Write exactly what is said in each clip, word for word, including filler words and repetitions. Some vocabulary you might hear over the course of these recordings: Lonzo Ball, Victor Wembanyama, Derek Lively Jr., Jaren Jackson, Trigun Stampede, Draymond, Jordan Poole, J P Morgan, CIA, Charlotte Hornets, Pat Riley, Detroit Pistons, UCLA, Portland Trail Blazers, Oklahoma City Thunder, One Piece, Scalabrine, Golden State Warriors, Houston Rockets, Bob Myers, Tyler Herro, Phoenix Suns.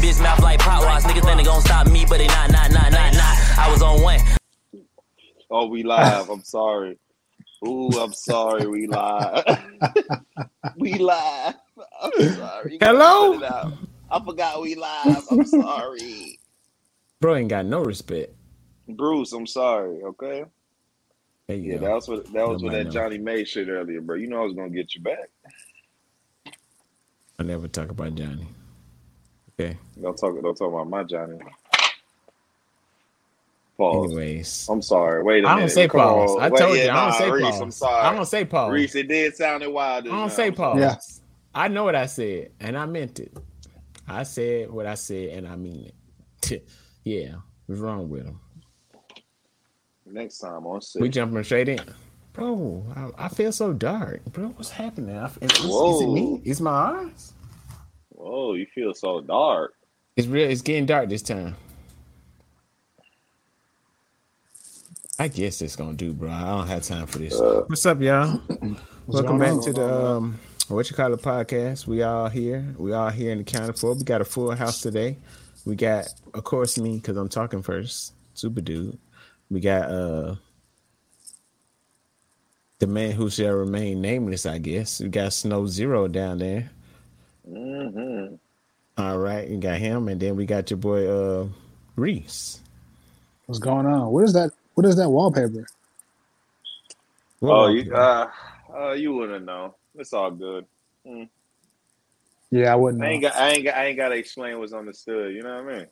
bitch mouth like pot wash. Niggas think they gon' stop me, but they not, not, not, not, not. I was on one. Oh, we live. I'm sorry. Ooh, I'm sorry. We live. we live. I'm sorry. Hello? I forgot we live. I'm sorry. Bro ain't got no respect. Bruce, I'm sorry. Okay. There you yeah, go. That was what that was what that know. Johnny May shit earlier, bro. You know I was gonna get you back. I never talk about Johnny. Okay. Don't talk. Don't talk about my Johnny. Pause. Anyways, I'm sorry. Wait a minute. I don't say Come pause. On. I told Wait, you. Yeah, I don't nah, say Reese, pause. I'm sorry. I don't say pause. Reese, it did sound wild. I don't now. say pause. Yeah. I know what I said, and I meant it. I said what I said, and I mean it. Yeah, what's wrong with him? Next time on six. We jumping straight in. Bro, I, I feel so dark. Bro, what's happening? I, it's, Whoa. Is it me? It's my eyes? Whoa, you feel so dark. It's real. It's getting dark this time. I guess it's gonna do, bro. I don't have time for this. Uh, What's up, y'all? What's Welcome back on? to the um, what you call it podcast. We all here. We all here in the county for. We got a full house today. We got, of course, me because I'm talking first. Super dude. We got uh, the man who shall remain nameless. I guess we got Snow Zero down there. Mm-hmm. All right, we got him, and then we got your boy uh, Reese. What's going on? What is that? What is that wallpaper? What oh, wallpaper? You, uh, uh, you wouldn't know. It's all good. Mm. Yeah, I wouldn't. I ain't got. I ain't got. I ain't got to explain what's understood. You know what I mean?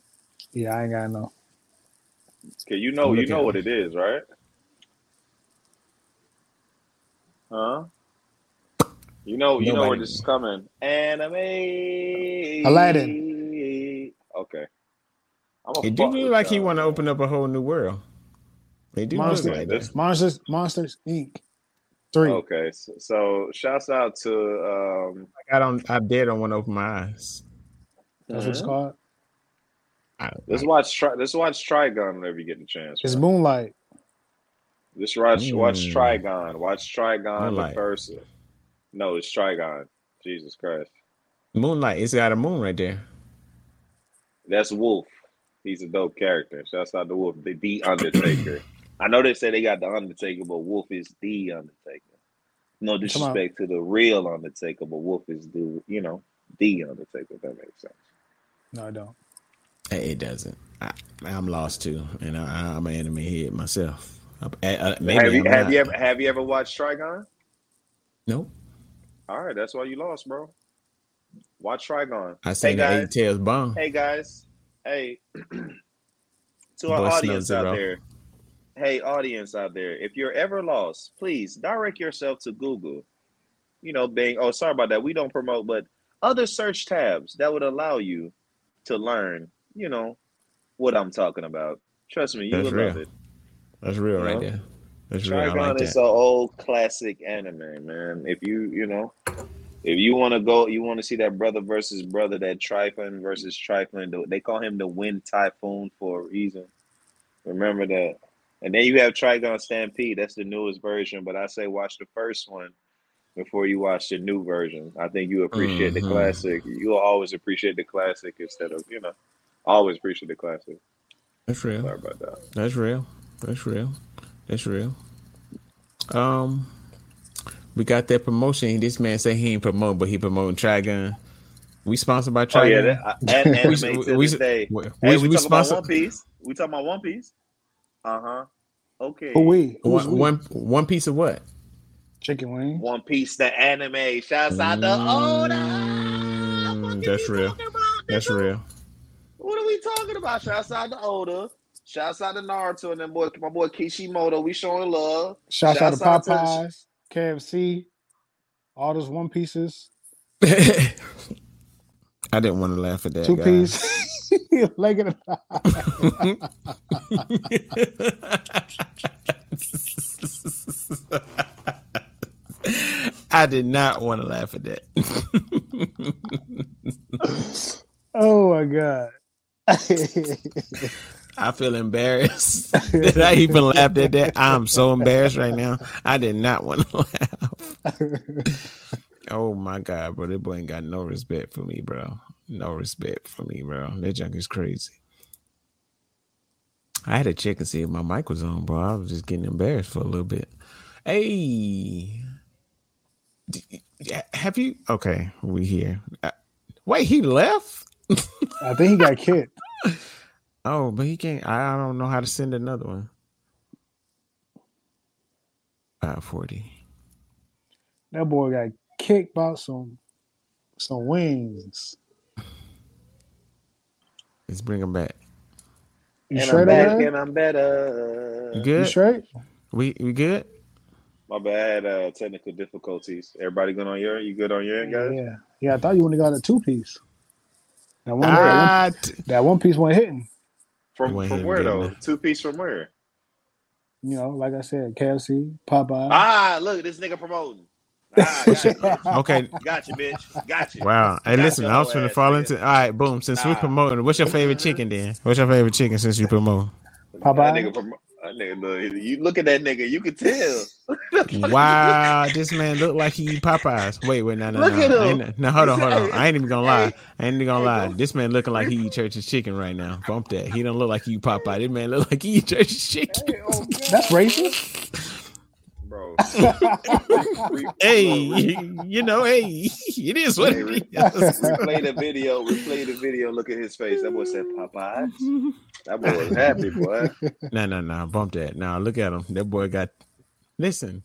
Yeah, I ain't gotta know. Okay, you know. You know what it is, right? Huh? You know. You Nobody know where this is coming. Anime. Aladdin. Okay. It do look like y'all. He want to open up a whole new world. They do Monsters, like this. Monsters, Monsters, Incorporated. Three. Okay, so, so shouts out to. Um, I don't. I did. Don't want to open my eyes. That's mm-hmm. what it's called. Let's watch. Let's watch Trigun whenever you get the chance. It's right? Moonlight. Let's watch. Mm. Watch Trigun. Watch Trigun the first. No, it's Trigun. Jesus Christ. Moonlight. It's got a moon right there. That's Wolf. He's a dope character. Shouts out to Wolf. The The Undertaker. I know they say they got the Undertaker, but Wolf is the Undertaker. No disrespect to the real Undertaker, but Wolf is the, you know, the Undertaker, if that makes sense. No, I don't. It doesn't. I, I'm lost, too, and I, I'm an anime head myself. I, uh, maybe have, you, have, you ever, have you ever watched Trigun? Nope. All right, that's why you lost, bro. Watch Trigun. I say hey the eight tails bomb. Hey, guys. Hey. To our Boy audience out it, there. Hey, audience out there, if you're ever lost, please direct yourself to Google. You know, Bing. Oh, sorry about that. We don't promote, but other search tabs that would allow you to learn, you know, what I'm talking about. Trust me, you will love it. That's real you right know? there. That's real. Trigun like is that. An old classic anime, man. If you, you know, if you want to go, you want to see that brother versus brother, that Typhoon versus Typhoon. They call him the Wind Typhoon for a reason. Remember that. And then you have Trigun Stampede. That's the newest version. But I say watch the first one before you watch the new version. I think you appreciate mm-hmm. the classic. You'll always appreciate the classic instead of, you know, always appreciate the classic. That's real. Sorry about that. That's real. That's real. That's real. Um, we got that promotion. This man said he ain't promoting, but he promoting Trigun. We sponsored by Trigun. Oh, yeah. That, I, and anime we, to we, this day. We, hey, we, we talking about One Piece. We talking about One Piece. Uh-huh. Okay. Oh, wait. One, we? one one piece of what? Chicken wings. One Piece the anime. Shouts out to Oda. What that's real. About, that's real. What are we talking about? Shouts out to Oda. Shouts out to Naruto and then boy, my boy Kishimoto. We showing love. Shouts, Shouts out, out to Popeyes, to... K F C, all those One Pieces. I didn't want to laugh at that. Two guys. Piece. Leg in the I did not want to laugh at that. Oh my God. I feel embarrassed that I even laughed at that. I'm so embarrassed right now. I did not want to laugh. Oh my God, bro. This boy ain't got no respect for me, bro. no respect for me, bro. That junk is crazy. I had to check and see if my mic was on, bro. I was just getting embarrassed for a little bit. Hey, have you? Okay, we here. Wait, he left? I think he got kicked. Oh, but he can't. I don't know how to send another one. five forty. That boy got kicked by some some wings. Let's bring him back. You and, I'm back and I'm better. You good? You straight? We we good? My bad. Uh, technical difficulties. Everybody good on your end? You good on your end, guys? Yeah. Yeah, I thought you only got a two-piece. That one, ah, that, one, that one piece wasn't hitting. From, from hitting where, though? That. Two-piece from where? You know, like I said, K F C, Popeyes. Ah, look, this nigga promoting. Ah, gotcha, bitch. Okay. Gotcha, bitch. Gotcha. Wow. Hey, gotcha, listen, I was finna fall into... All right, boom. Since nah. we're promoting, what's your favorite chicken, then? What's your favorite chicken since you promote? Popeyes? That nigga, that nigga, look, you look at that nigga, you can tell. Wow, this man look like he eat Popeyes. Wait, wait, no, no, look no. At him. No, hold on, hold on. I ain't even gonna lie. I ain't even gonna lie. This man looking like he eat Church's Chicken right now. Bump that. He don't look like he eat Popeye. This man look like he eat Church's Chicken. Hey, oh, that's racist? Bro. Hey, you know, hey, it is what it is. Replay the video. Replay the video. Look at his face. That boy said Popeyes. That boy was happy, boy. No, no, no. Bump that. No, look at him. That boy got. Listen,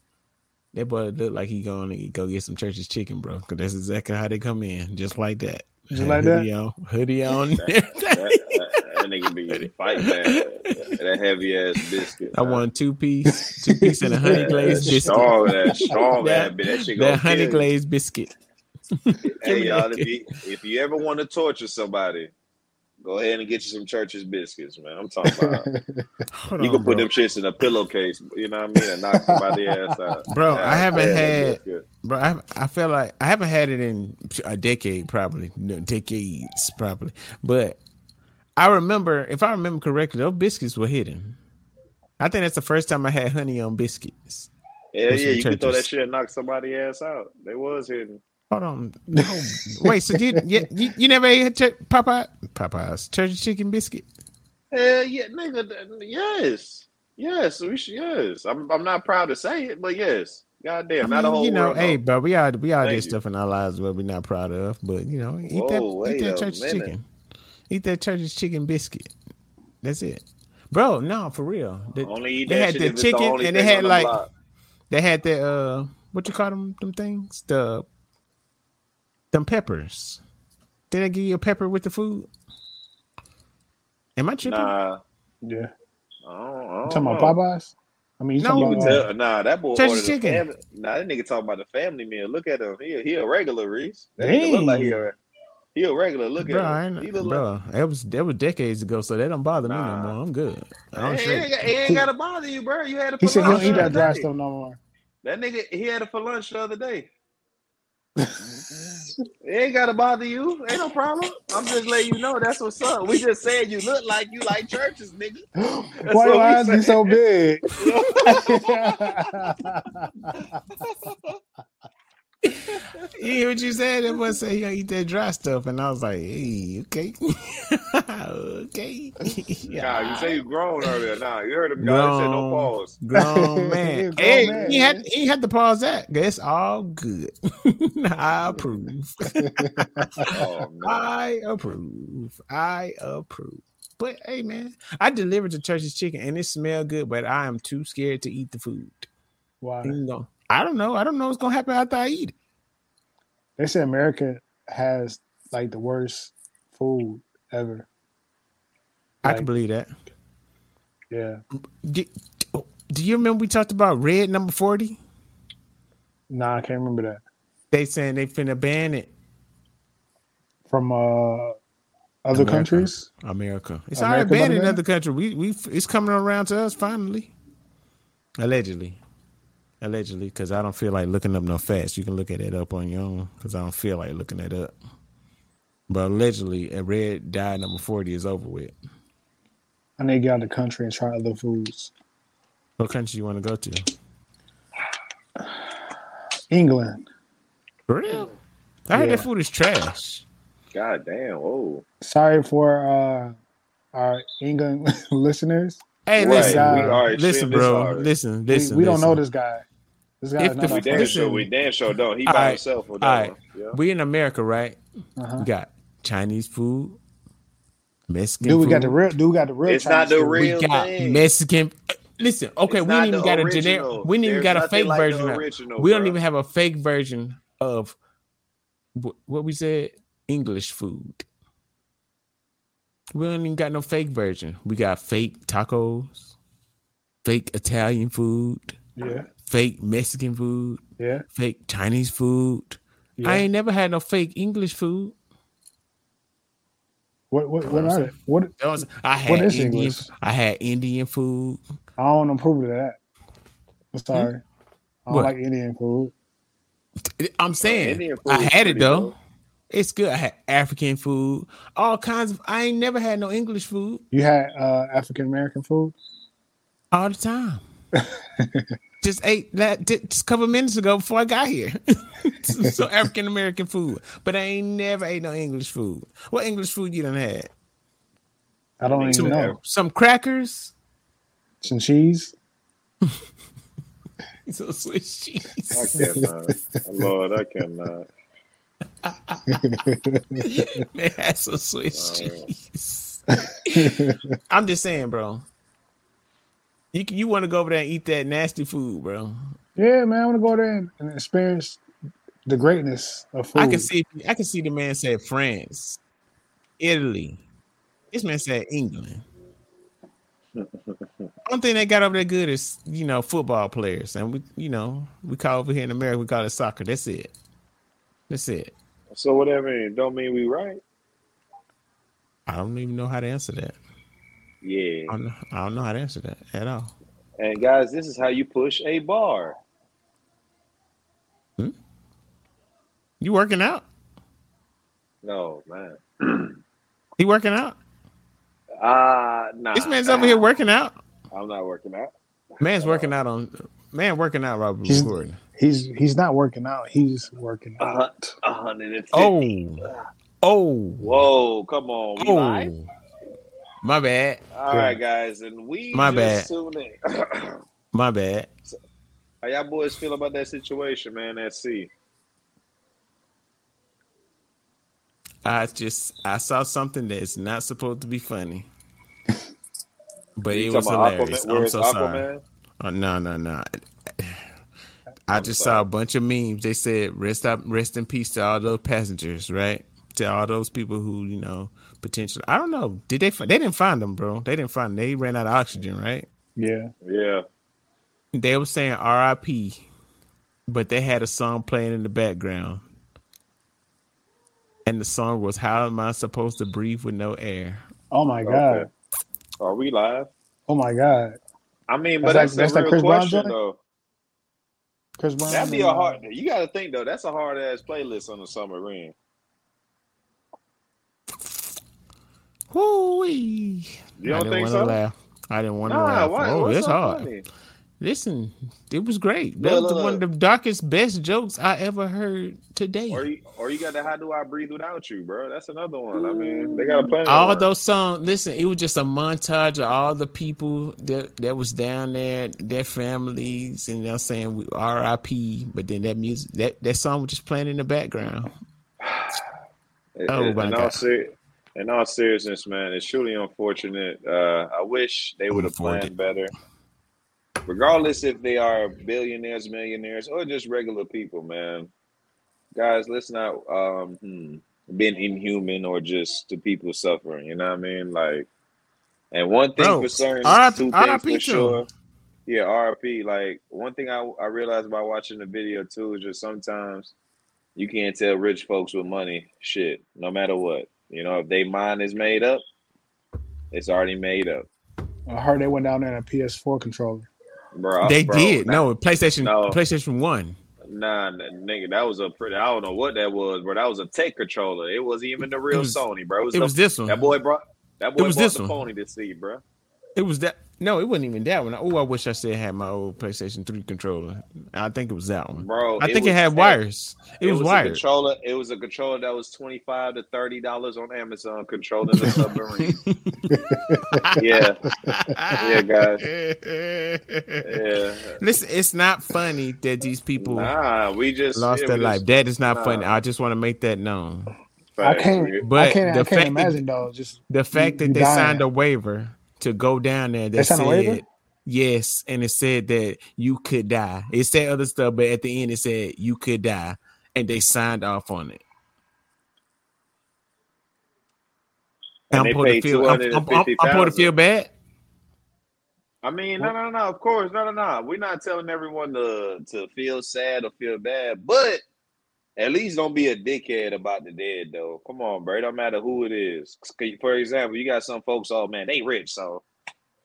that boy looked like he going to go get some Church's Chicken, bro. Because that's exactly how they come in, just like that. Just like hoodie that. On, hoodie on. that, that, that, that nigga be fighting that, that heavy ass biscuit. I man. want two piece, two piece and a honey glazed biscuit. Strong, that strong, that, that, that shit. That honey glazed biscuit. Hey y'all, if you, if you ever want to torture somebody, go ahead and get you some Church's biscuits, man. I'm talking about. You can on, put bro. them shits in a pillowcase, you know what I mean, and knock somebody's ass out. Bro, I, I haven't had. Bro, I, I feel like I haven't had it in a decade, probably no decades, probably. But I remember, if I remember correctly, those biscuits were hidden. I think that's the first time I had honey on biscuits. Yeah, yeah, you could throw that shit and knock somebody's ass out. They was hidden. Hold on. No. Wait, so you, you you never ate Popeye, Popeye's Church's Chicken Biscuit? Hell yeah, nigga. Yes. Yes. We should, yes. I'm I'm not proud to say it, but yes. God damn. I mean, not a whole you know, world, hey, bro, we all, we all do stuff in our lives that we're not proud of, but, you know, eat Whoa, that, eat that Church's Chicken. Eat that Church's Chicken Biscuit. That's it. Bro, no, for real. The, only eat they that had the chicken the and they had, like, the they had the, uh, what you call them, them things? The... Them peppers. Did I give you a pepper with the food? Am I tripping? Nah. Yeah. I don't, I don't you talking know. about Popeyes? I mean, you no. talking about... Tell, nah, that boy Church's Chicken. Fam- nah, that nigga talking about the family meal. Look at him. He, he a regular, Reese. That nigga look like he a, he a regular. Look bro, at him. He look bro, like... that, was, that was decades ago, so that don't bother nah. me no more. I'm good. I don't he, ain't, he ain't gotta bother you, bro. You had to He said he don't eat that dry stuff no more. That nigga, he had it for lunch the other day. It ain't gotta bother you. Ain't no problem. I'm just letting you know that's what's up. We just saying you look like you like Church's, nigga. That's why your eyes be so big? You hear what you said? That boy said he gonna eat that dry stuff, and I was like, hey, okay. Okay. Nah, you say you grown earlier. Nah, you heard him grown, said no pause. Grown man. Hey, he, he had he had to pause that. That's all good. I approve. Oh, I approve. I approve. But hey man, I delivered to Church's Chicken and it smelled good, but I am too scared to eat the food. Why? You know, I don't know. I don't know what's gonna happen after I eat it. They say America has like the worst food ever. Like, I can believe that. Yeah. Do, do you remember we talked about Red Number forty? Nah, I can't remember that. They saying they finna ban it from uh, other America. countries. America. It's America already banned in other countries. We we it's coming around to us finally. Allegedly. Allegedly, because I don't feel like looking up no facts. You can look at it up on your own, because I don't feel like looking it up. But allegedly, a Red Dye Number forty is over with. I need to get out of the country and try other foods. What country you want to go to? England. For real? I heard yeah. that food is trash. God damn. Oh. Sorry for uh, our England listeners. Hey, listen, right. we, listen, bro. Listen, listen. We, we listen. don't know this guy. This guy is not we damn sure we damn sure don't. He all by right. himself. Or all right. yeah. We in America, right? Uh-huh. We got Chinese food, Mexican dude, we food. Got the real, dude, we got the real. It's Chinese not the food. Real We got thing. Mexican. Listen, okay, it's we didn't even got original. a generic. We didn't even got a fake like version. Original, we don't bro. even have a fake version of what we said. English food. We don't even got no fake version. We got fake tacos, fake Italian food, yeah, fake Mexican food, yeah, fake Chinese food. Yeah. I ain't never had no fake English food. What what what are they? What I had what is Indian, English? I had Indian food. I don't approve of that. I'm sorry. Hmm? I don't what? like Indian food. I'm saying I had it though. Good. It's good. I had African food, all kinds of. I ain't never had no English food. You had uh, African American food all the time. Just ate that just a couple minutes ago before I got here. so so African American food, but I ain't never ate no English food. What English food you done had? I don't even some, know. Some crackers, some cheese. Some Swiss cheese. I cannot. Lord, I cannot. Man, that's some Swiss cheese. I'm just saying, bro. You you want to go over there and eat that nasty food, bro? Yeah, man. I want to go there and, and experience the greatness of food. I can see. I can see the man said France, Italy. This man said England. One thing they got over there good is you know football players, and we you know we call over here in America we call it soccer. That's it. That's it. So whatever, it don't mean we right. I don't even know how to answer that. Yeah. I don't, know, I don't know how to answer that at all. And guys, this is how you push a bar. Hmm? You working out? No, man. He working out? Uh, nah. This man's over here working out. I'm not working out. Man's working out on... Man, working out, Robert. He's, he's he's not working out. He's working out. Uh, oh, oh, whoa! Come on, we oh. live? My bad. All yeah. right, guys, and we my just bad. Tuned in. My bad. So, how y'all boys feel about that situation, man? At sea. I just I saw something that is not supposed to be funny, but it was hilarious. Aquaman? I'm so Aquaman? sorry. Oh, no, no, no. I just saw a bunch of memes. They said, rest up, rest in peace to all those passengers, right? To all those people who, you know, potentially. I don't know. Did they find, they didn't find them, bro. They didn't find them. They ran out of oxygen, right? Yeah. Yeah. They were saying R I P, but they had a song playing in the background. And the song was, How Am I Supposed to Breathe with No Air? Oh, my God. Okay. Are we live? Oh, my God. I mean, but that's, that's, like, that's a real like question, Brown though. Chris Brown. That'd be a hard. You got to think though. That's a hard ass playlist on the submarine. Hoo-wee. You don't I didn't think so? Laugh. I didn't want to nah, laugh. Why, oh, that's so hard. Funny? Listen, it was great. That look, was look, one look. of the darkest, best jokes I ever heard today. Or you, or you got the How Do I Breathe Without You, bro? That's another one. I mean, they got to play all those songs. Listen, it was just a montage of all the people that, that was down there, their families, and they're saying we R I P. But then that music, that, that song was just playing in the background. it, oh it, my in, God. All ser- in all seriousness, man, it's truly unfortunate. Uh, I wish they would have planned better. Regardless if they are billionaires, millionaires, or just regular people, man. Guys, let's not um, hmm, be inhuman or just to people suffering. You know what I mean? Like, and one thing Bro, for certain, R- two R- things R- for sure. Yeah, R I P. Like, one thing I, I realized by watching the video, too, is just sometimes you can't tell rich folks with money shit, no matter what. You know, if they mind is made up, it's already made up. I heard they went down there in a P S four controller. Bro, they bro, did nah, no PlayStation no. PlayStation One. Nah, nigga, that was a pretty. I don't know what that was, bro. That was a tech controller. It wasn't even the real was, Sony, bro. It was, it the, was this one. That boy brought that boy brought the one. pony to see, bro. It was that. No, it wasn't even that one. Oh, I wish I said I had my old PlayStation three controller. I think it was that one. Bro, I think it, was, it had wires. It, it was, was wired. A controller, it was a controller that was twenty-five to thirty dollars on Amazon controlling the submarine. Yeah. Yeah, guys. Yeah. Listen, it's not funny that these people nah, we just, lost yeah, their life. Just, that is not nah. funny. I just want to make that known. I can't, but I can't, I can't imagine, that, though. Just the fact you, that they dying. signed a waiver to go down there that said yes, and it said that you could die. It said other stuff, but at the end it said you could die, and they signed off on it. And I'm supposed to feel bad. I mean, no, no, no, of course, no, no, no. We're not telling everyone to to feel sad or feel bad, but at least don't be a dickhead about the dead, though. Come on, bro. It don't matter who it is. For example, you got some folks, oh, man, they rich, so,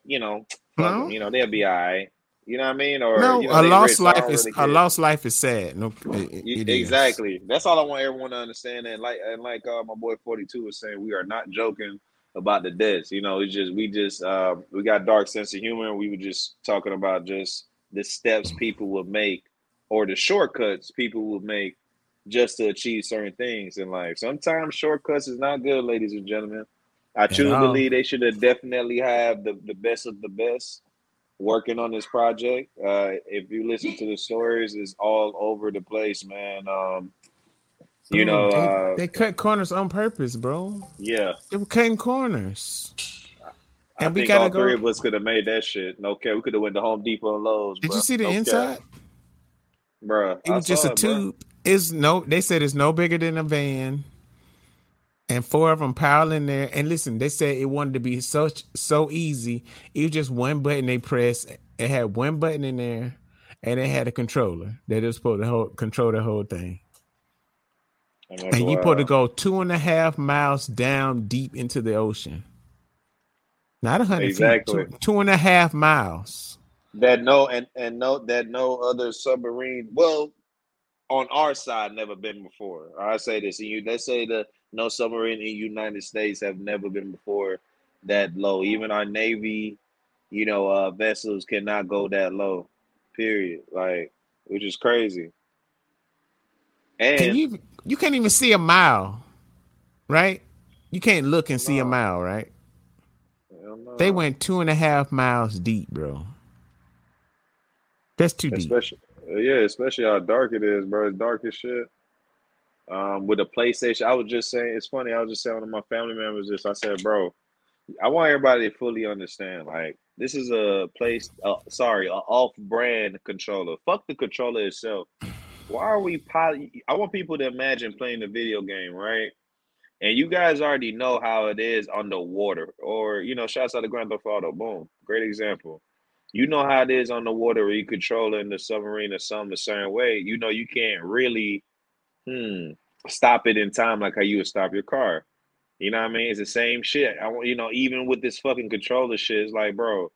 you know, no. you know they'll be all right. You know what I mean? Or no, you know, a lost rich, life so is really a lost life is sad. No, it, it exactly. Is. That's all I want everyone to understand. And like and like uh, my boy forty-two was saying, we are not joking about the deaths. You know, it's just we just uh, we got dark sense of humor. We were just talking about just the steps people would make or the shortcuts people would make just to achieve certain things in life. Sometimes shortcuts is not good, ladies and gentlemen. I choose to believe they should have definitely have the, the best of the best working on this project. Uh, if you listen to the stories, it's all over the place, man. Um, you Dude, know, they, uh, they cut corners on purpose, bro. Yeah. They were cutting corners. And I we think all go... three of us could have made that shit. No care. We could have went to Home Depot and Lowe's. Did bro. you see the no inside? Care. Bruh, it was just a it, tube. Bro. It's no, they said it's no bigger than a van, and four of them piled in there. And listen, they said it wanted to be such so easy. It was just one button they pressed. It had one button in there, and it had a controller that it was supposed to hold, control the whole thing. And, and you're supposed to go two and a half miles down deep into the ocean. Not a hundred exactly. feet, two, two and a half miles. That no, and and no, that no other submarine. Well. On our side, never been before. I say this, and you they say the no submarine in the United States have never been before that low. Even our Navy, you know, uh, vessels cannot go that low. Period. Like, which is crazy. And Can you you can't even see a mile, right? You can't look and see no. a mile, right? They went two and a half miles deep, bro. That's too deep. Especially- Yeah, especially how dark it is, bro. It's dark as shit. Um, with the PlayStation, I was just saying, it's funny. I was just saying to my family members this. I said, bro, I want everybody to fully understand. Like, this is a place, uh, sorry, an off-brand controller. Fuck the controller itself. Why are we poly? I want people to imagine playing the video game, right? And you guys already know how it is underwater. Or, you know, shouts out to Grand Theft Auto. Boom. Great example. You know how it is on the water where you controlling the submarine or something a certain way. You know you can't really hmm, stop it in time like how you would stop your car. You know what I mean? It's the same shit. I want you know even with this fucking controller shit, it's like, bro,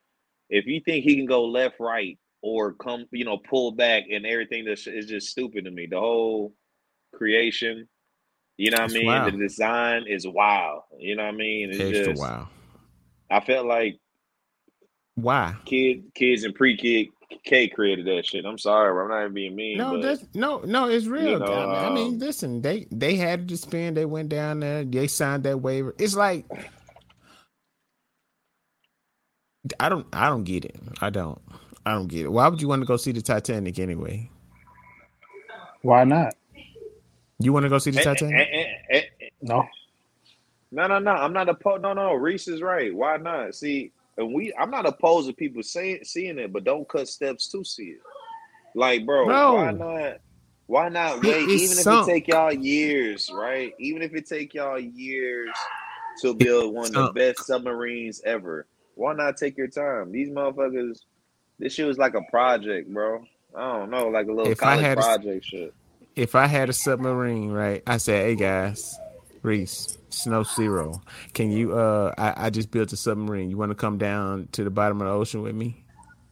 if you think he can go left, right, or come, you know, pull back and everything, that is just stupid to me. The whole creation, you know what I mean? Wild. The design is wild. You know what I mean? It's Extra just wow. I felt like. Why kid kids and pre-kid K created that shit. I'm sorry, bro. I'm not even being mean. No, but, no, no, it's real. You know, I, mean, um, I mean, listen, they they had to spend. They went down there. They signed that waiver. It's like I don't, I don't get it. I don't, I don't get it. Why would you want to go see the Titanic anyway? Why not? You want to go see the eh, Titanic? Eh, eh, eh, eh. No, no, no, no. I'm not a po- No, no. Reese is right. Why not? See. And we, I'm not opposed to people saying seeing it, but don't cut steps to see it. Like, bro, no. why not? Why not wait? It Even if sunk. it take y'all years, right? Even if it take y'all years to build one of the best submarines ever, why not take your time? These motherfuckers, this shit was like a project, bro. I don't know, like a little if college I had project a, shit. If I had a submarine, right? I said, hey guys, Reese. Snow Zero. Can you uh I, I just built a submarine. You want to come down to the bottom of the ocean with me?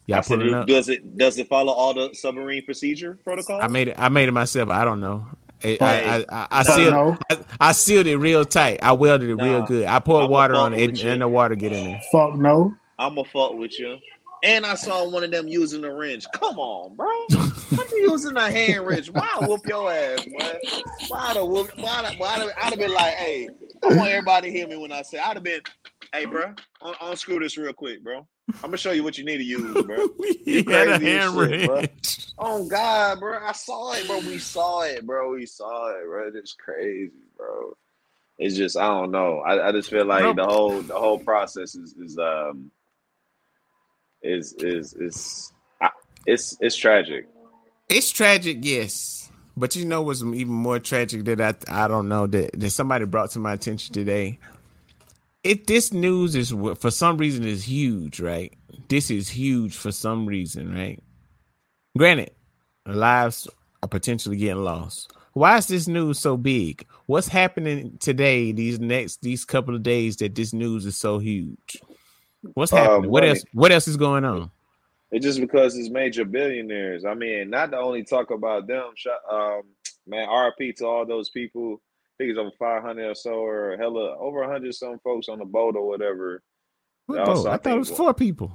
Y'all said, it up? Does it does it follow all the submarine procedure protocol? I made it I made it myself. I don't know. It, I, I, I, I sealed I, I sealed it real tight. I welded it nah, real good. I poured I'm water on it and, and the water get in there. Fuck no. I'ma fuck with you. And I saw one of them using a wrench. Come on, bro. What you using a hand wrench? Why whoop your ass, man? Why the whoop? Why the, why the, I'd have been like, hey, I want everybody to hear me when I say I'd have been, hey, bro, un- unscrew this real quick, bro. I'm gonna show you what you need to use, bro. You crazy had a hand shit, wrench. Bro. Oh God, bro, I saw it, bro. We saw it, bro. We saw it, bro. It's crazy, bro. It's just I don't know. I, I just feel like the whole the whole process is is um is is is I, it's it's tragic. It's tragic, yes. But you know what's even more tragic that I I don't know that, that somebody brought to my attention today. If this news is for some reason is huge, right? This is huge for some reason, right? Granted, lives are potentially getting lost. Why is this news so big? What's happening today? These next these couple of days that this news is so huge. What's happening? Uh, what else? What else is going on? It's just because it's major billionaires. I mean, not to only talk about them. Um, man, R I P to all those people. I think it's over five hundred or so, or hella over one hundred some folks on the boat or whatever. What boat? I thought it was four people.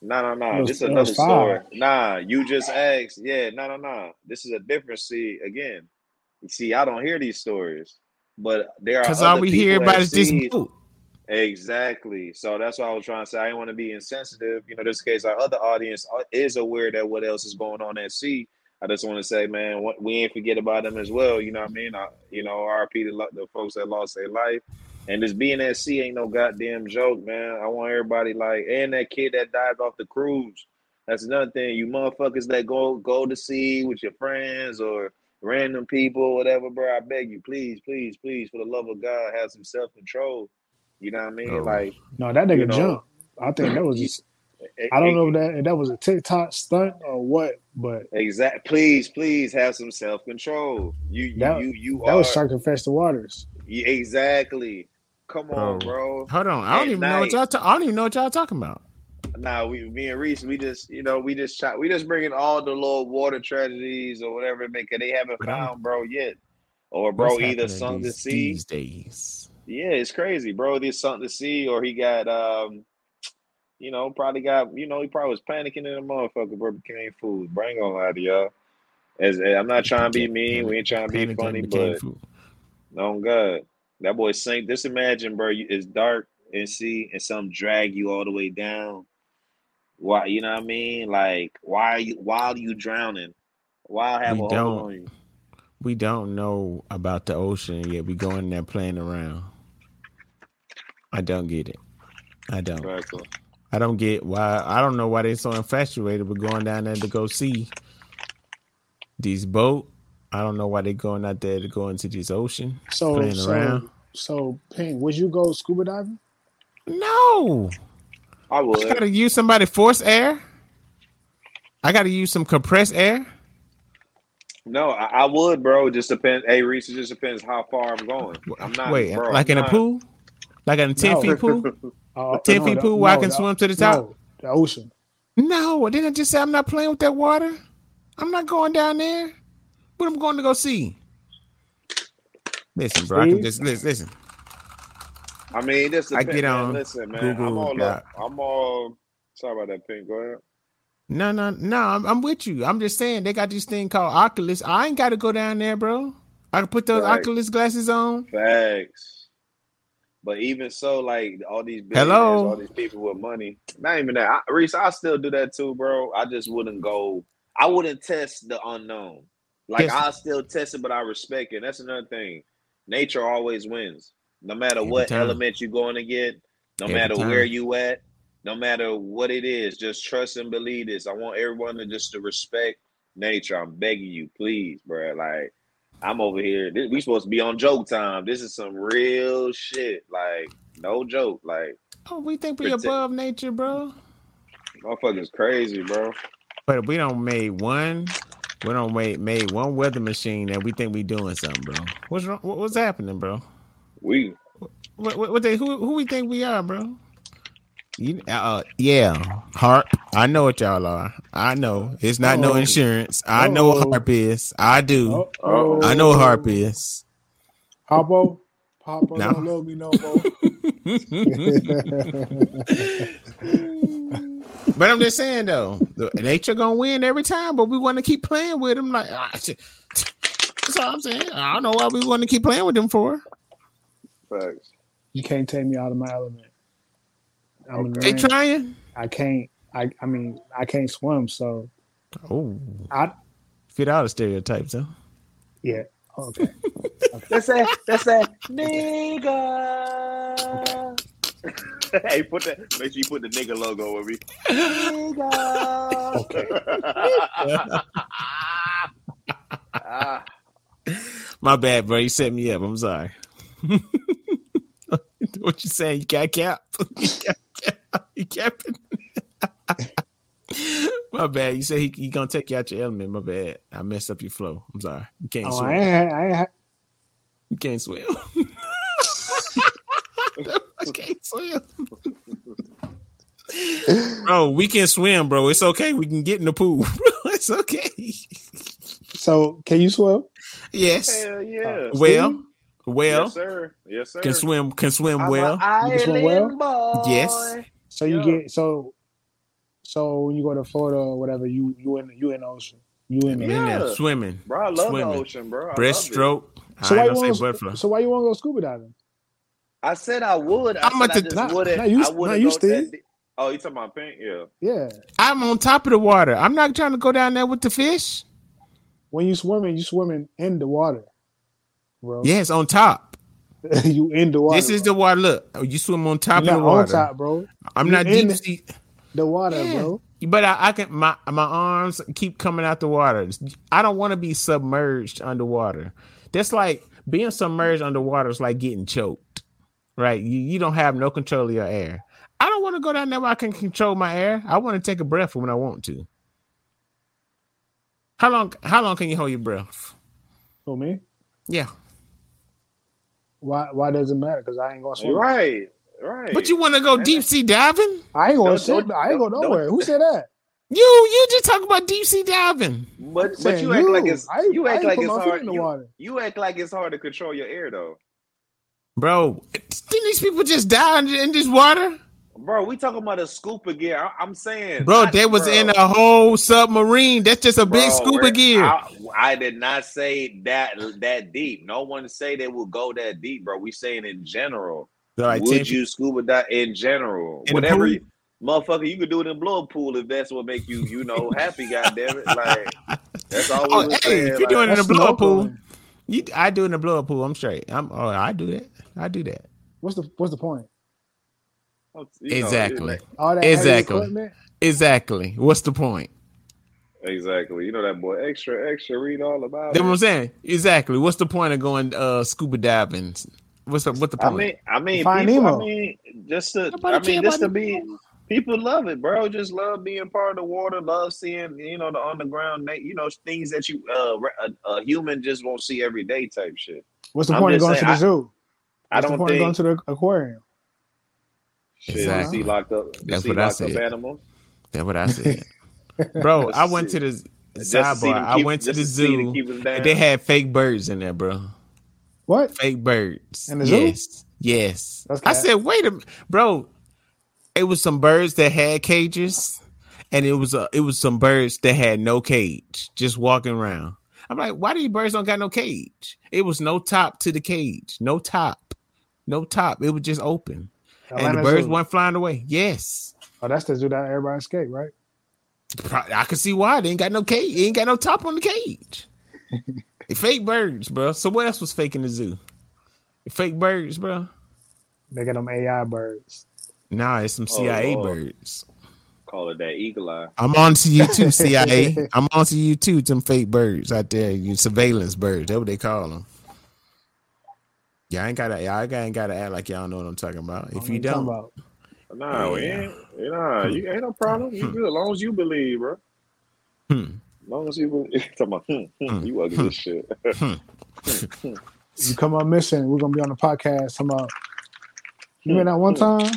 No, no, no. This is another story. Nah, you just asked. Yeah, no, no, no. This is a different see again. You see, I don't hear these stories, but there are because all we hear about is this boat. Exactly. So that's what I was trying to say. I didn't want to be insensitive. You know, in this case, our other audience is aware that what else is going on at sea. I just want to say, man, we ain't forget about them as well. You know what I mean? I, you know, R I P the, the folks that lost their life. And just being at sea ain't no goddamn joke, man. I want everybody like, and that kid that dived off the cruise. That's another thing. You motherfuckers that go go to sea with your friends or random people, whatever, bro. I beg you, please, please, please, for the love of God, have some self-control. You know what I mean? Oh. Like, no, that nigga you know, jumped. I think that was just. I don't know if that, if that was a TikTok stunt or what, but exactly. Please, please have some self control. You, you, that, you, you that are, was circumfess the waters. Yeah, exactly. Come on, um, bro. Hold on. I don't, even know what y'all ta- I don't even know what y'all talking about. Nah, we, me and Reese, we just, you know, we just, try, we just bringing all the little water tragedies or whatever it may, because they haven't found bro yet, or bro either sunk to sea these days. Yeah, it's crazy, bro. Either sunk to sea or he got um. You know, probably got, you know, he probably was panicking in the motherfucker, bro, became food. Bro, I ain't gonna lie to y'all. As, as, I'm not trying to be mean. We ain't trying to be funny, but no God. That boy sank. Just imagine, bro, it's dark and sea and some drag you all the way down. Why, you know what I mean? Like, why are you, why are you drowning? Why have we a hold on you? We don't know about the ocean yet. We go in there playing around. I don't get it. I don't. Exactly. I don't get why. I don't know why they're so infatuated with going down there to go see these boat. I don't know why they're going out there to go into this ocean. So, playing so, around. So, Ping, would you go scuba diving? No, I would. I gotta use somebody forced air. I gotta use some compressed air. No, I, I would, bro. It just depends. Hey, Reese, it just depends how far I'm going. I'm not. Wait, bro, like I'm in not. A pool, like in a ten no. feet pool. Uh, ten no, feet pool where no, I can no, swim to the top? No, the ocean. No, didn't I just say I'm not playing with that water? I'm not going down there. What am I going to go see? Listen, bro, Steve? I can just listen. listen. I mean, this is I get on. Man. Listen, man, Google, I'm, all up, I'm all sorry about that, Pink. Go ahead. No, no, no, I'm, I'm with you. I'm just saying they got this thing called Oculus. I ain't got to go down there, bro. I can put those Facts. Oculus glasses on. Facts. But even so, like all these billionaires, all these people with money, not even that. I, Reese, I still do that too, bro. I just wouldn't go. I wouldn't test the unknown. Like yes. I still test it, but I respect it. That's another thing. Nature always wins, no matter Every what time. element you're going to get, no Every matter time. where you at, no matter what it is. Just trust and believe this. I want everyone to just to respect nature. I'm begging you, please, bro. Like. I'm over here. This, we supposed to be on joke time. This is some real shit. Like, no joke. Like, oh, we think we protect. above nature, bro. Motherfuckers crazy, bro. But we don't made one. We don't made made one weather machine that we think we doing something, bro. What's wrong? What, what's happening, bro? We. What? What? what they, who? Who we think we are, bro? You, uh, yeah, Harp. I know what y'all are. I know it's not oh. no insurance. I oh. know what Harp is. I do. Oh. Oh. I know what Harp is. Harpo, Pop, bro, nah. Don't love me no more. But I'm just saying, though, nature gonna win every time, but we want to keep playing with them. Like, that's all I'm saying. I don't know why we want to keep playing with them for. Facts. You can't take me out of my element. I'm okay. They trying. I can't. I. I mean, I can't swim. So, oh, I fit all the stereotypes, though. Yeah. Okay. Okay. That's that. That's that. Nigga. Hey, put that. Make sure you put the nigga logo over me. Nigga. Okay. Ah. My bad, bro. You set me up. I'm sorry. What you saying? You got cap. You got cap. You capping. My bad. You said he, he gonna take you out your element. My bad. I messed up your flow. I'm sorry. You can't oh, swim. I ain't, I ain't. You can't swim. I can't swim. Bro, we can swim, bro. It's okay. We can get in the pool. It's okay. So, can you swim? Yes. Hell yeah. Uh, well. Swim? Well, yes, sir. Yes, sir. Can swim, can swim I'm well. Can swim well. Boy. Yes. So you Yo. get so, so when you go to Florida or whatever, you you in you in the ocean, you in the yeah. yeah. swimming, bro. I love swimming. The ocean, bro. I breaststroke. So I why don't you want to so why you want to go scuba diving? I said I would. I I'm said I just not, wouldn't. Not you, I wouldn't go that deep. Oh, you talking about pink? Yeah. Yeah. I'm on top of the water. I'm not trying to go down there with the fish. When you swimming, you swimming in the water. Bro. Yes, on top. You in the water. This is bro. the water. Look, you swim on top You're of the water. On top, bro. I'm You're not deep sea. The water, yeah. bro. But I, I can. My my arms keep coming out the water. I don't want to be submerged underwater. That's like being submerged underwater is like getting choked, right? You you don't have no control of your air. I don't want to go down there where I can control my air. I want to take a breath when I want to. How long? How long can you hold your breath? Oh me? Yeah. Why? Why does it matter? Because I ain't gonna swim. Right, right. But you want to go Man. deep sea diving? I ain't gonna no, swim. No, I ain't no, going nowhere. No. Who said that? You, you just talk about deep sea diving. But, but you, you act like it's I, you act like it's hard. You, you act like it's hard to control your air, though. Bro, didn't these people just die in, in this water? Bro, we talking about a scuba gear. I, I'm saying, bro, not, they was bro. in a whole submarine. That's just a bro, big scuba gear. I, I did not say that that deep. No one say they will go that deep, bro. We saying in general. Right, would ten, you scuba dive in general? In Whatever, you, motherfucker, you could do it in blow pool if that's what make you, you know, happy. Goddamn it, like that's all. Oh, we hey, saying, if you're like, doing it in a blow pool, you, I do it in a blow pool. I'm straight. I'm. Oh, I do that. I do that. What's the What's the point? You exactly. Know, like, all that exactly. Exactly. What's the point? Exactly. You know that boy extra extra read all about. That's it. What I'm saying. Exactly. What's the point of going uh, scuba diving? What's the What's the point? I mean, I mean, people, I mean, just to, Nobody I mean, just to be. People. people love it, bro. Just love being part of the water. Love seeing, you know, the underground, you know, things that you uh, a, a human just won't see every day type shit. What's the I'm point of going saying, to the zoo? I, what's I don't the point think, of going to the aquarium. Shit, exactly. Locked up. That's what I said. Animals. That's what I said, bro. I went to the sidebar. I went to the zoo. And they had fake birds in there, bro. What? Fake birds in the yes. zoo? Yes. Yes. I said, wait a minute, bro. It was some birds that had cages, and it was uh, it was some birds that had no cage, just walking around. I'm like, why these birds don't got no cage? It was no top to the cage, no top, no top. It was just open. Atlanta and the birds zoo. Weren't flying away. Yes. Oh, that's the zoo that everybody escaped, right? I can see why. They ain't got no cage. They ain't got no top on the cage. Fake birds, bro. So what else was fake in the zoo? Fake birds, bro. They got them A I birds. Nah, it's some C I A oh, birds. Call it that eagle eye. I'm on to you too, C I A. I'm on to you too, some fake birds out there. You surveillance birds. That's what they call them. Y'all ain't gotta, y'all ain't gotta act like y'all know what I'm talking about. If you don't, about. nah, yeah. ain't, nah, you ain't no problem. You good as long as you believe, bro. Hmm. As long as you believe, talking about hmm, hmm, you ugly as shit. Hmm. You come on mission, we're gonna be on the podcast. Come on, you mean that one time?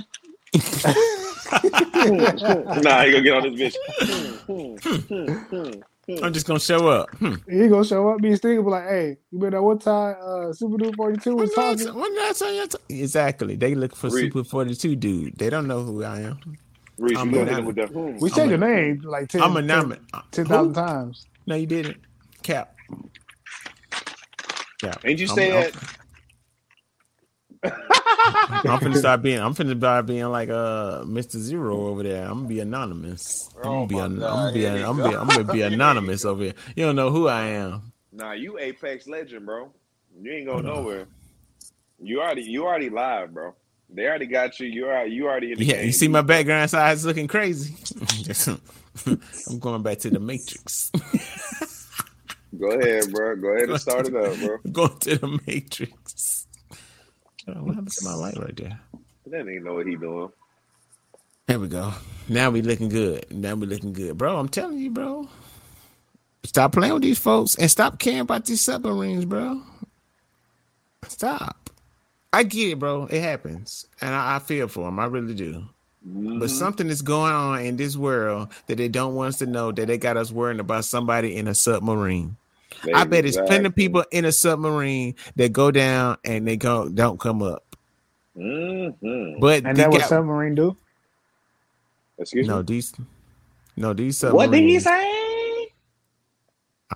Nah, you gonna get on this bitch. Hmm. I'm just gonna show up. Hmm. He gonna show up, be stinking, but like, hey, you remember that one time uh, Super Dude forty-two was talking? When did I tell you? Exactly. They look for Reed. Super forty-two dude. They don't know who I am. Reed, I'm you know with that. We said your name like ten I'm a ten thousand times. No, you didn't. Cap. Yeah. And you said I'm finna start being. I'm finna start being like uh Mister Zero over there. I'm gonna be anonymous. I'm gonna be. Oh an, God, I'm, be an, I'm, be, I'm gonna be anonymous over here. You don't know who I am. Nah, you Apex Legend, bro. You ain't going nowhere. You already. You already live, bro. They already got you. You already. You already. In the yeah, game. You see my background size looking crazy. I'm going back to the Matrix. Go ahead, bro. Go ahead and start it up, bro. Go to the Matrix. What happened to my light right there? That ain't know what he doing. There we go. Now we looking good. Now we looking good. Bro, I'm telling you, bro. Stop playing with these folks and stop caring about these submarines, bro. Stop. I get it, bro. It happens. And I, I feel for them. I really do. Mm-hmm. But something is going on in this world that they don't want us to know that they got us worrying about somebody in a submarine. Baby, I bet it's exactly. Plenty of people in a submarine that go down and they go don't come up. Mm-hmm. But and that what submarine do? Excuse no, me. No these, no these submarines. What did he say?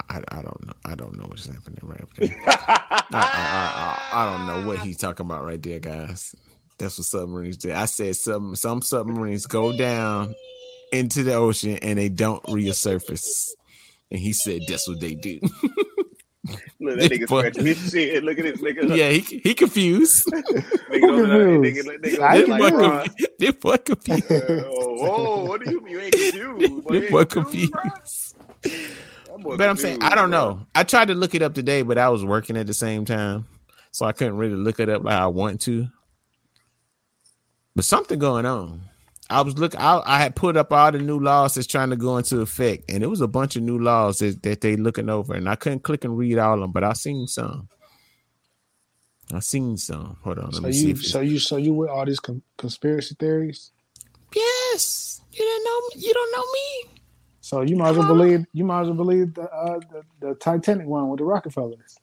I, I don't know. I don't know what's happening right there. I, I, I, I don't know what he's talking about right there, guys. That's what submarines do. I said some some submarines go down into the ocean and they don't resurface. And he said, "That's what they do." Look, that nigga scratching his shit. Look at this nigga. Yeah, he he confused. This boy confused. Oh, what do you? You ain't confused. This boy confused. But I'm saying, I don't know. I tried to look it up today, but I was working at the same time, so I couldn't really look it up like I want to. But something going on. I was looking. I, I had put up all the new laws that's trying to go into effect, and it was a bunch of new laws that, that they looking over, and I couldn't click and read all of them, but I seen some. I seen some. Hold on. Let so me you, see. So you, so you with all these com- conspiracy theories? Yes. You didn't know. You don't know me. So you might as well believe. You might as well believe the uh, the, the Titanic one with the Rockefellers,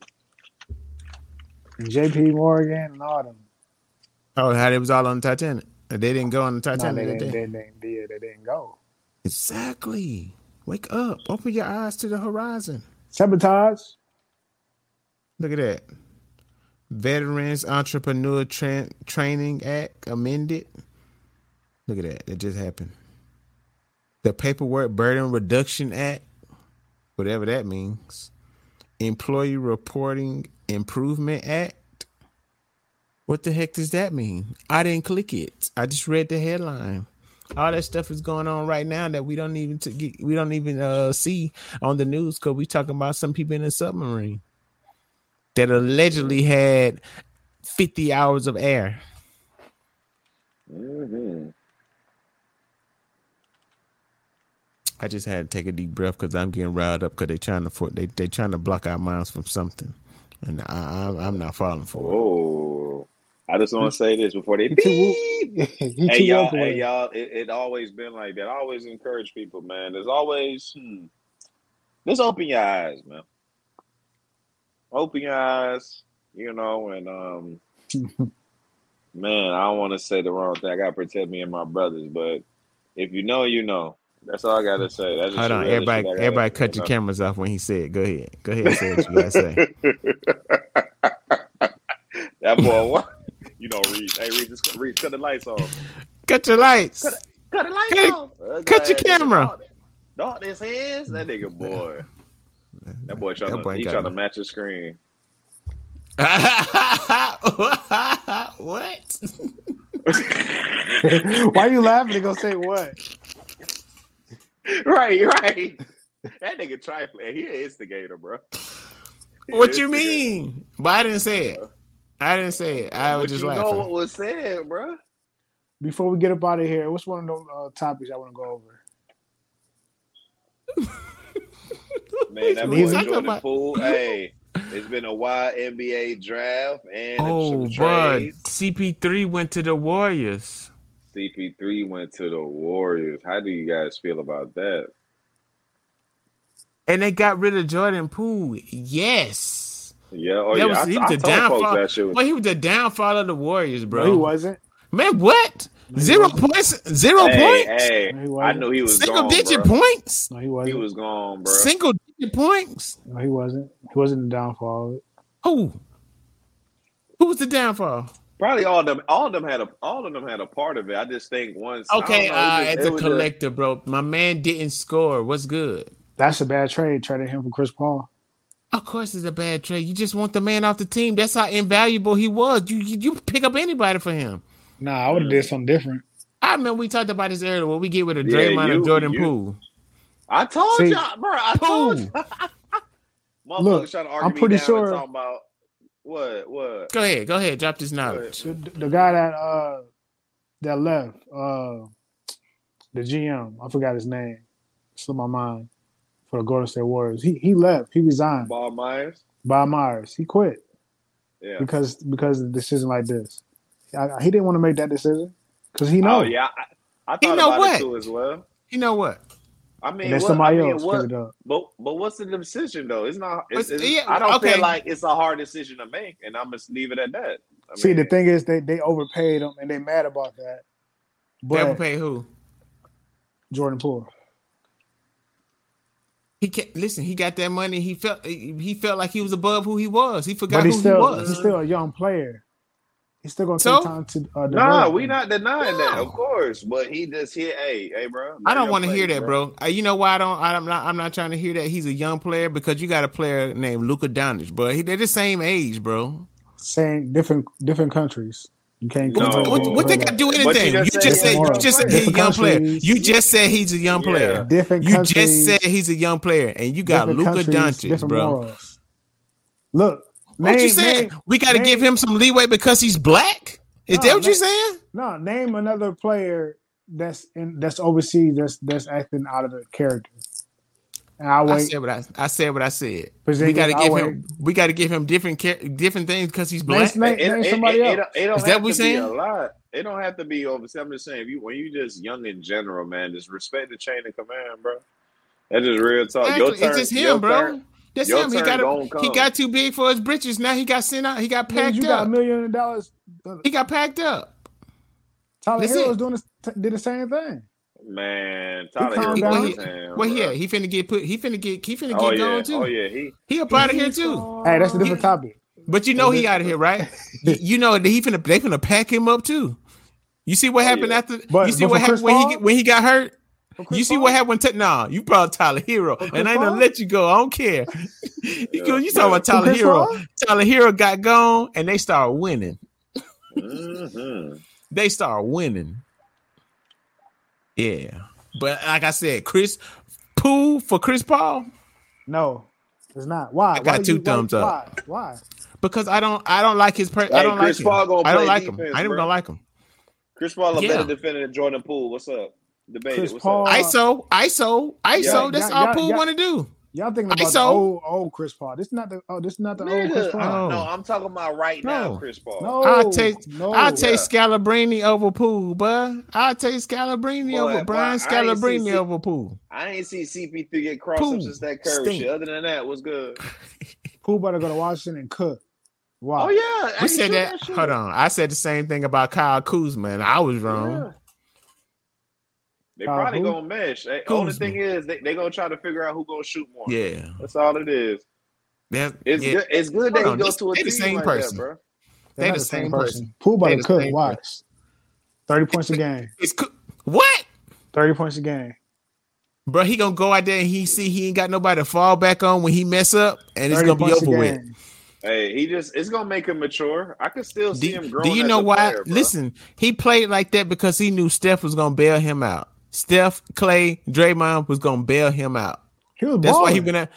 and J P Morgan and all them. Oh, how they was all on the Titanic. They didn't go on the Titanic. No, they, didn't, they, didn't, they, didn't, they didn't go. Exactly. Wake up. Open your eyes to the horizon. Sabotage. Look at that. Veterans Entrepreneur Tra- Training Act amended. Look at that. It just happened. The Paperwork Burden Reduction Act, whatever that means. Employee Reporting Improvement Act. What the heck does that mean? I didn't click it. I just read the headline. All that stuff is going on right now that we don't even t- get, we don't even uh, see on the news because we talking about some people in a submarine that allegedly had fifty hours of air. Mm-hmm. I just had to take a deep breath because I'm getting riled up because they trying to for- they they trying to block our minds from something, and I, I I'm not falling for it. Oh. I just want to say this before they beep. Hey, y'all, hey, y'all, it, it always been like that. I always encourage people, man. There's always, hmm, just open your eyes, man. Open your eyes, you know, and, um, man, I don't want to say the wrong thing. I got to protect me and my brothers, but if you know, you know. That's all I got to say. That's Hold on, everybody, gotta, everybody cut your know. cameras off when he said, go ahead. Go ahead and say what you got to say. That boy, what? You know, Reed. Hey, Reed, just Reed, cut the lights off. Cut your lights. Cut, cut the lights cut, off. Cut, cut your camera. Dog, this hands. That nigga boy. That boy trying, that boy to, he trying to match the screen. What? Why you laughing? They gonna say what? Right, right. That nigga trifling. He an instigator, bro. He what you instigator. mean? Biden said. I didn't say it. I was but just you laughing. You know what was said, bro. Before we get up out of here, what's one of the uh, topics I want to go over? Man, that boy enjoying the pool. Hey, it's been a wild N B A draft and oh, some trades. C P three went to the Warriors. C P three went to the Warriors. How do you guys feel about that? And they got rid of Jordan Poole. Yes. Yeah. Oh, that yeah. Was, I, he was I, the I downfall. That shit was... Well, he was the downfall of the Warriors, bro. No, he wasn't. Man, what? Zero points? Zero hey, points? Hey, no, I knew he was Single gone, digit bro. points? No, he wasn't. He was gone, bro. Single digit points? No, he wasn't. He wasn't the downfall of it. Who? Who was the downfall? Probably all of them. All of them had a. All of them had a part of it. I just think once. Okay, know, uh, just, as a collector, just... bro, my man didn't score. What's good? That's a bad trade. Trading him for Chris Paul. Of course, it's a bad trade. You just want the man off the team. That's how invaluable he was. You you, you pick up anybody for him. Nah, I would have did something different. I mean, we talked about this earlier. What we get with a Draymond yeah, you, or Jordan you. Poole. I told See, y'all, bro. I told y'all. Look, trying to argue I'm pretty me down sure. Talking about what, what? Go ahead, go ahead. Drop this knowledge. The, the guy that uh that left, uh the G M. I forgot his name. It's in my mind for the Golden State Warriors. He he left. He resigned. Bob Myers. Bob Myers. He quit. Yeah. Because because of the decision like this. I, he didn't want to make that decision because he knows. Oh, yeah. I, I thought about what? it too as well. You know what? I mean, what, somebody I mean else what, it up. But but what's the decision though? It's not. It's, it's, yeah, I don't okay. feel like it's a hard decision to make, and I'm just leave it at that. I See, mean, the thing is, they they overpaid him, and they mad about that. But they overpaid who? Jordan Poole. He can't, listen. He got that money. He felt he felt like he was above who he was. He forgot but he who still, he was. He's still a young player. He's still gonna so, take time to. Uh, nah, we not denying no. that, of course. But he just here, hey, hey, bro. I don't want to hear that, bro. bro. You know why I don't? I'm not. I'm not trying to hear that. He's a young player because you got a player named Luka Doncic, but he, they're the same age, bro. Same different different countries. You can't. No. What, what, what they got to do anything? You just said you just said he's a young player. You just said he's a young player. Different. You just said he's a young player, and you got Luka Doncic, bro. Morals. Look. What name, you saying? Name, we got to give him some leeway because he's black? Is no, that what you're saying? No, name another player that's in that's overseas that's that's acting out of the character. And I wait. I said what I, I said. What I said. Position, we got to give him. We got to give him different different things because he's black. Name, name, name somebody it, it, else. It, it, it don't Is that what we're saying? A lot. It don't have to be overseas. I'm just saying, if you when you just young in general, man, just respect the chain of command, bro. That's just real talk. Exactly. Your turn, it's just him, your bro. Turn. That's Your him. He got a, he got too big for his britches. Now he got sent out. He got packed you up. You got a million dollars. He got packed up. Tyler Herro's doing this, did the same thing. Man, Tyler Herro. Well, he, him, well yeah, he finna get put. He finna get. He finna oh, get yeah. going too. Oh yeah, he he up he, out of here too. Gone. Hey, that's a different he, topic. But you know he out of here, right? You know he finna they finna pack him up too. You see what happened oh, yeah. after? But, you see what happened when he when he got hurt. You see Paul? What happened? To, nah, you brought Tyler Herro, and I ain't gonna let you go. I don't care. you yeah. talking about Tyler Herro? Tyler Herro got gone, and they start winning. mm-hmm. They start winning. Yeah, but like I said, Chris Poole for Chris Paul. No, it's not. Why? I got why two you, thumbs why, up. Why? Why? Because I don't. I don't like his. Per- hey, I don't Chris like Paul him. I don't like defense, him. I ain't even gonna like him. Chris Paul a yeah. better defender than Jordan Poole. What's up? Debated. Paul, I S O, I S O, I S O. Y'all, that's y'all, all Poole y'all, want to do. Y'all thinking about I S O. The old, old Chris Paul? This is not the oh, this is not the Nigga. old Chris Paul. Oh. No, I'm talking about right no. now, Chris Paul. No, I take no. I take yeah. Scalabrine over Poole, bud. I take Scalabrine boy, over Brian boy, Scalabrine see, over Poole. I ain't see C P three get crossed up since that Curry shit. Other than that, what's good? Poole better go to Washington and cook. Wow. Oh yeah, I we said that. that hold on, I said the same thing about Kyle Kuzma, and I was wrong. Yeah. They uh, probably who? gonna mesh. They, only thing is they they gonna try to figure out who gonna shoot more. Yeah, that's all it is. That, it's yeah. good. It's good that he goes to a team the same like person. That, bro. They, they the same, same person. Poole by the cook. Watch. Person. Thirty points a game. It's co- what? Thirty points a game. Bro, he gonna go out there and he see he ain't got nobody to fall back on when he mess up, and it's gonna be over with. Hey, he just—it's gonna make him mature. I can still see do, him growing. Do you know why? Player, Listen, he played like that because he knew Steph was gonna bail him out. Steph, Clay, Draymond was gonna bail him out. He was That's balling. why he been at.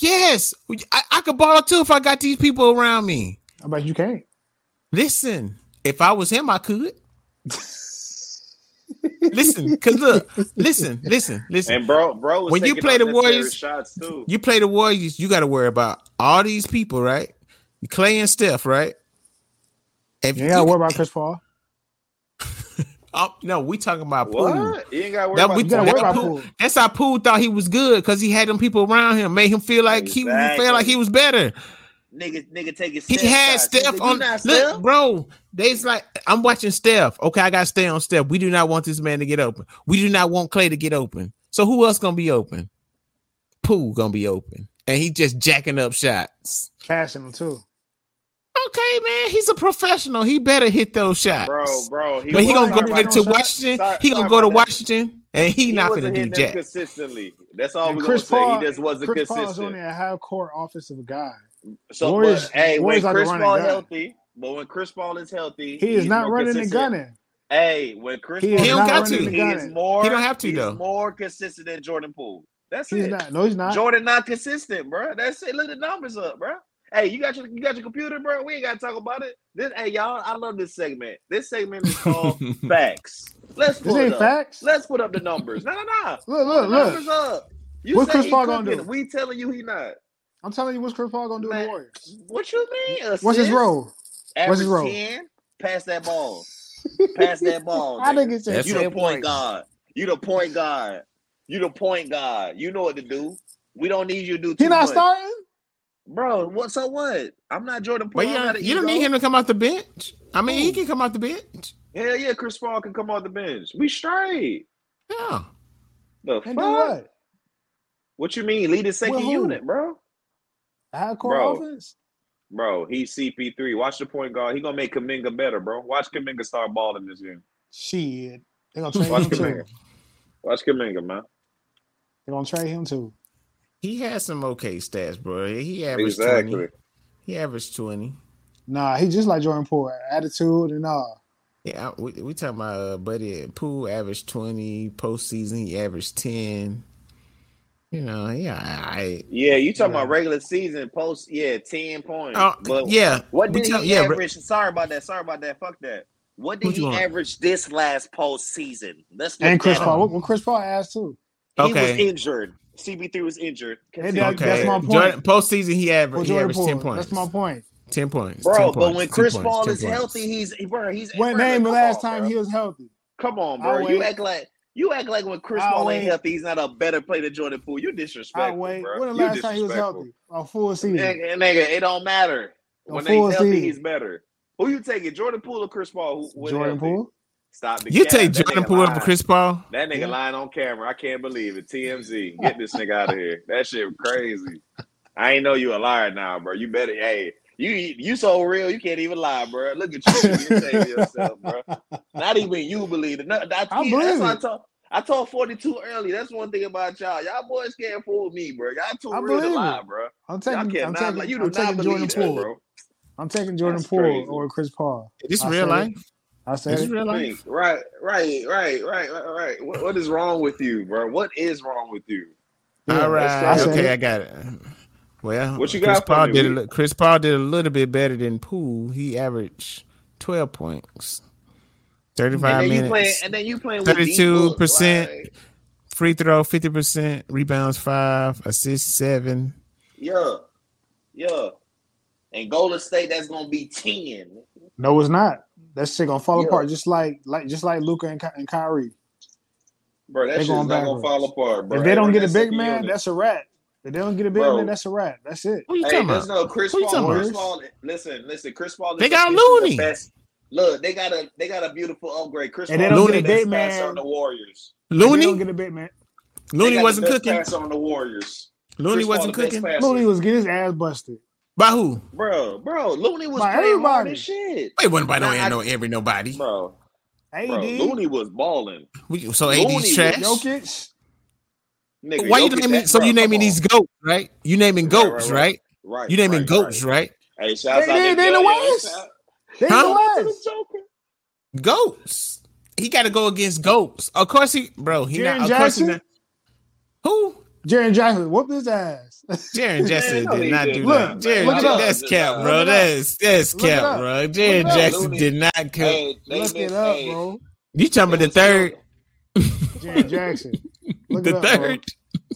Yes, I, I could ball too if I got these people around me. I bet you can't. Listen, if I was him, I could. Listen, cause look, listen, listen, listen. And bro, bro, was when you play the Warriors, shots too. you play the Warriors. You got to worry about all these people, right? Clay and Steph, right? If yeah, you got to worry about Chris Paul. Oh no, we talking about Poole. What? You ain't gotta worry that, about, we, gotta worry about Poole. Poole. That's how Poole thought he was good because he had them people around him, made him feel like exactly. he felt like he was better. Nigga, nigga, take it. He had Steph on. Look, Steph? Bro, they's like, I'm watching Steph. Okay, I gotta stay on Steph. We do not want this man to get open. We do not want Clay to get open. So who else gonna be open? Poole gonna be open, and he just jacking up shots, cashing them too. Okay, man, he's a professional. He better hit those shots, bro, bro. He but he gonna go to Washington. Sorry, he gonna go to Washington, and he, he not gonna do jack consistently. That's all and we're Chris gonna Paul, say. He just wasn't Chris consistent. Chris Paul's only a high court offensive guy. So, Warriors, but, hey, Warriors when Chris Paul healthy, but when Chris Paul is healthy, he is not running and gunning. Hey, when Chris he Paul, don't got to. He is more. He don't have to though. More consistent than Jordan Poole. That's he's it. Not, no, he's not. Jordan not consistent, bro. That's it. Look the numbers up, bro. Hey, you got your you got your computer, bro. We ain't gotta talk about it. This, hey, y'all, I love this segment. This segment is called Facts. Let's put it up. Facts? Let's put up the numbers. No, no, no. Look, look, look. Numbers up. You what's Chris Paul gonna do? We telling you he not. I'm telling you, what's Chris Paul gonna do in the Warriors? What you mean? Assist? What's his role? Average what's his role? ten, pass that ball. Pass that ball. I think it's you the point guard. You the point guard. You the point guard. You know what to do. We don't need you to do too much. He not much. Starting? Bro, what? So what? I'm not Jordan Poole. You don't ego. Need him to come out the bench. I mean, Ooh. He can come out the bench. Hell yeah, Chris Paul can come out the bench. We straight. Yeah. The and fuck? What? What you mean? Lead the second unit, bro. The high court offense? Bro, he's C P three. Watch the point guard. He gonna make Kuminga better, bro. Watch Kuminga start balling this year. Shit. They gonna trade Watch him Kuminga. Too. Watch Kuminga, man. They gonna trade him too. He had some okay stats, bro. He averaged exactly. twenty. He averaged twenty. Nah, he just like Jordan Poole, attitude and all. Yeah, we we talking about uh, buddy Poole averaged twenty postseason. He averaged ten. You know, yeah, I, yeah. You talking you about know. Regular season post? Yeah, ten points. Uh, but yeah, what did tell, he yeah, average? Re- sorry about that. Sorry about that. Fuck that. What did what he average this last postseason? Let's and Chris Paul. What, what Chris Paul asked too. Okay. He was injured. C B three was injured. That, okay. That's my point. Jordan, postseason, he averaged, he averaged ten points. That's my point. ten points. Bro, ten but points, when Chris points, Paul is points. Healthy, he's bro, he's when name the last ball, time bro. He was healthy. Come on, bro. You act like you act like when Chris I'll Paul wait. Ain't healthy, he's not a better player than Jordan Poole. You disrespectful. Wait. Bro. When the last time he was healthy? A full season. Nigga, nigga it don't matter. A when they healthy, season. He's better. Who you taking? Jordan Poole or Chris Paul? Who, Jordan Poole? Stop the you cap. Take Jordan Poole over Chris Paul. That nigga yeah. lying on camera. I can't believe it. T M Z, get this nigga out of here. That shit crazy. I ain't know you a liar now, bro. You better. Hey, you you so real. You can't even lie, bro. Look at you. You save yourself, bro. Not even you believe it. No, I, I believe that's it. I told, I told forty-two early. That's one thing about y'all. Y'all boys can't fool me, bro. Y'all too I real to lie, bro. I'm taking. I'm taking. Not, like, you do I'm not believe that, bro. I'm taking Jordan that's Poole crazy. Or Chris Paul. Is this I real life? It. I said it's real life. Right, right, right, right, right. What, what is wrong with you, bro? What is wrong with you? All right, okay, I got it. Well, what you Chris got Paul did a, Chris Paul did a little bit better than Poole. He averaged twelve points, thirty-five and minutes, playing, and then you playing thirty-two percent like... free throw, fifty percent rebounds, five assists, seven. Yeah, yeah. And Golden State, that's gonna be ten. No, it's not. That shit gonna fall yeah. apart just like like just like Luka and, and Kyrie. Bro, that shit's not backwards. Gonna fall apart, bro. If they don't get a big man, unit. That's a wrap. If they don't get a big bro. Man, that's a wrap. That's it. What you hey, talking about? No Chris Paul, you talking Chris Paul, listen, listen, Chris Paul is they got Looney. The look, they got a they got a beautiful upgrade. Chris and Paul they don't get a big man on the Warriors. Looney they don't get a big man. Looney wasn't cooking. Pass on the Warriors. Looney wasn't cooking. Looney was getting his ass busted. By who? Bro, bro. Looney was by playing all this shit. Wait, wasn't by no I, no every nobody. Bro. A D. Bro, Looney was balling. We, so A D's trash. Jokic. Nigga, why Jokic you naming so bro, you naming these goats, right? You naming goats, right? Right. right. right you naming right, goats, right? right? Hey, shout they, out to the West. They huh? the West. Goats. He gotta go against goats. Of course he bro, he Jaren not of course he not. Who? Jaren Jackson whooped his ass. Jaren Jackson did not do look, that. Jaren, look that's cap, bro. That's that's cap, bro. Jaren Jackson did not come. Hey, look it up, hey. Bro. You talking about the third? Jaren Jackson. Look the it up, third.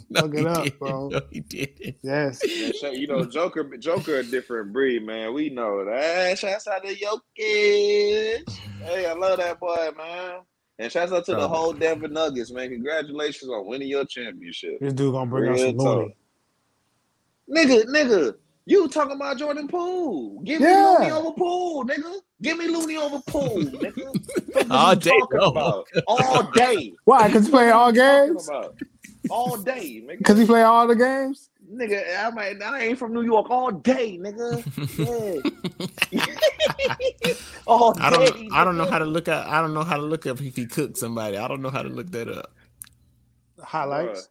No, look it up, didn't. Bro. No, he didn't. Yes. You know, Joker, Joker, a different breed, man. We know that. Shouts out to Jokic. Hey, I love that boy, man. And shouts out to oh. the whole Denver Nuggets, man. Congratulations on winning your championship. This dude gonna bring out some money. Nigga, nigga, you talking about Jordan Poole. Give yeah. me Looney over Poole, nigga. Give me Looney over Poole, nigga. all day. About? All day. Why? Because he play all games? All day, nigga. Because he play all the games? Nigga, I might, I ain't from New York all day, nigga. Yeah. all day. I don't, nigga. I don't know how to look up. I don't know how to look up if he cooked somebody. I don't know how to look that up. Highlights.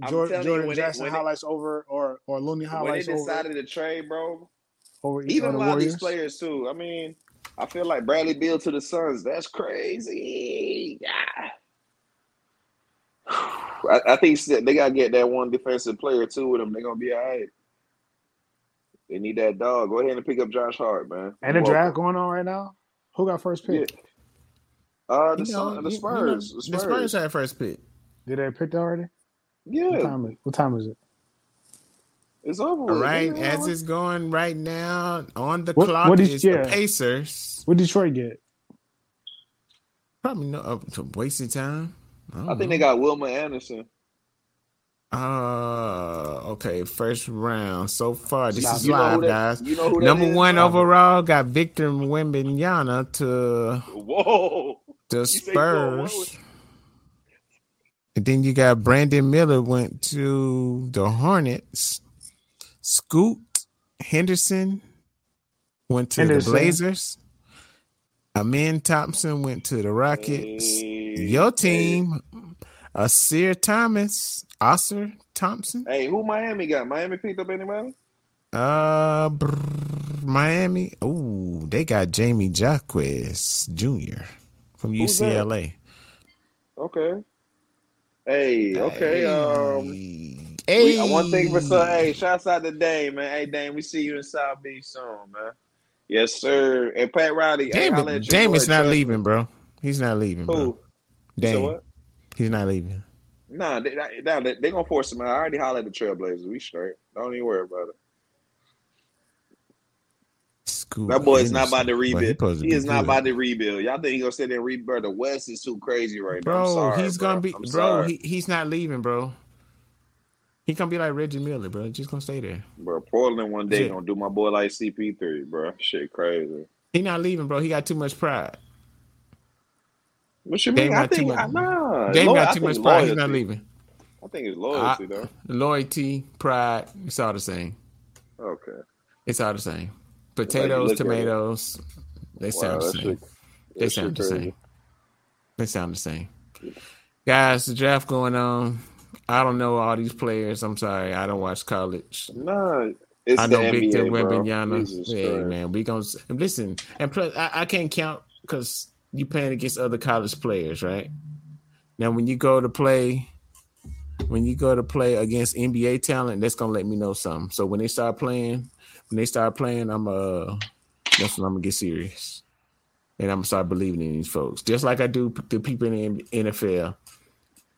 Bruh, Jordan, Jordan you, Jackson it, highlights it, over or or Looney highlights over. When they decided over, to trade, bro. Over even a lot of these players too. I mean, I feel like Bradley Beal to the Suns. That's crazy. Yeah. I, I think they gotta get that one defensive player too with them. They're gonna be all right. They need that dog. Go ahead and pick up Josh Hart, man. And the draft going on right now. Who got first pick? Yeah. Uh, the, you know, the, Spurs. You know, the Spurs. The Spurs had first pick. Did they pick that already? Yeah. What time is, what time is it? It's over. All right, it as it's going right now on the what, clock what is yeah. the Pacers. What did Detroit get? Probably no uh, wasted time. I, I think know. They got Wilma Anderson. Uh, okay, first round so far. This now, is live, that, guys. You know who Number is? one overall got Victor Wembanyama to Whoa. the Spurs. And then you got Brandon Miller went to the Hornets. Scoot Henderson went to Henderson. the Blazers. Amen Thompson went to the Rockets. Hey, Your team, hey. Asir Thomas, Asir Thompson. Hey, who Miami got? Miami picked up anybody? Uh, brr, Miami. Oh, they got Jamie Jacquez Junior from Who's U C L A. That? Okay. Hey, okay. Hey. Um, hey. We, one thing for so. Hey, shouts out to Dame, man. Hey, Dame, we see you in South Beach soon, man. Yes, sir. And Pat Riley. Dame, hey, Dame is not leaving, bro. He's not leaving, bro. Who? Dame. So what? He's not leaving. Nah, they're they, they, they going to force him out. I already hollered at the Trailblazers. We straight. Don't even worry about it. Scoot that boy is not about to rebuild. Well, he, he is good. not about to rebuild. Y'all think he's going to sit there and rebuild? The West is too crazy right bro, now. I'm sorry, he's bro, he's going to be – bro, he, he's not leaving, bro. He gonna be like Reggie Miller, bro. Just gonna stay there, bro. Portland one day Shit. gonna do my boy like C P three, bro. Shit, crazy. He not leaving, bro. He got too much pride. What you mean? Dame I think I know. Dame Lo- got too much pride. Loyalty. He's not leaving. I think it's loyalty, uh, though. Loyalty, pride. It's all the same. Okay. It's all the same. Potatoes, like tomatoes. They sound wow, the same. A, they sound the crazy. same. They sound the same. Guys, the draft going on. I don't know all these players. I'm sorry. I don't watch college. No, nah, it's I know the N B A, Victor Wembanyama. Hey, Christ. man, we gonna listen. And plus, I, I can't count because you playing against other college players, right? Now, when you go to play, when you go to play against N B A talent, that's gonna let me know something. So when they start playing, when they start playing, I'm uh, that's when I'm gonna get serious, and I'm gonna start believing in these folks, just like I do the people in the N F L.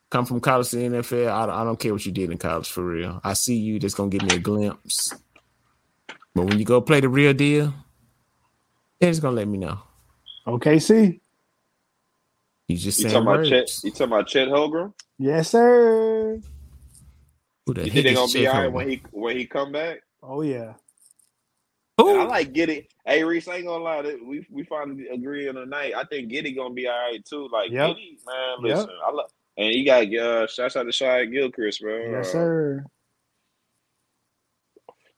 Come from college to N F L. I, I don't care what you did in college, for real. I see you. That's going to give me a glimpse. But when you go play the real deal, it's going to let me know. Okay, see. You just saying words. About Chet, you talking about Chet Holmgren? Yes, sir. Who the you think they're going to be all right when he, when he come back? Oh, yeah. I like Giddy. Hey, Reese, I ain't going to lie. We, we finally agree on the night. I think Giddy going to be all right, too. Like, yep. Giddy, man, listen. Yep. I love And you got uh, shouts out to Shai Gilgeous, bro. Yes, sir.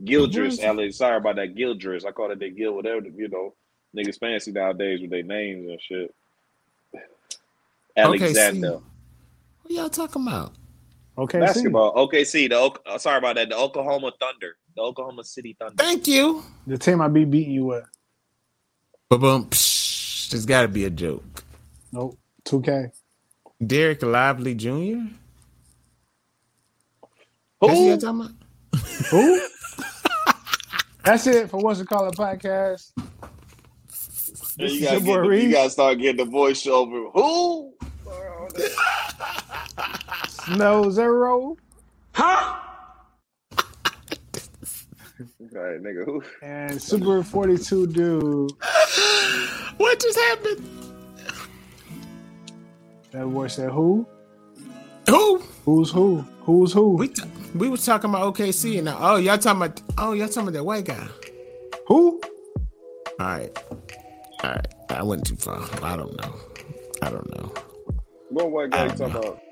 Gilgeous, Alex. Sorry about that, Gilgeous. I call it the Gil, whatever. You know, niggas fancy nowadays with their names and shit. Alexander. Okay, what y'all talking about? Okay, basketball. Okay, see the. O- sorry about that. The Oklahoma Thunder. The Oklahoma City Thunder. Thank you. The team I be beating you with. Ba-boom. Psh, there's got to be a joke. Nope. two K. Derek Lively Junior Who? That's talking about? Who? That's it for What's It Called Podcast. Hey, you, gotta get the, you gotta start getting the voiceover. Who? Snow Zero. Huh? All right, nigga. Who? And Super forty-two Dude. What just happened? That boy said, who? Who? Who's who? Who's who? We t- we was talking about O K C and now, oh, y'all talking about, oh, y'all talking about that white guy. Who? All right. All right. I went too far. I don't know. I don't know. What white guy you talking know. about?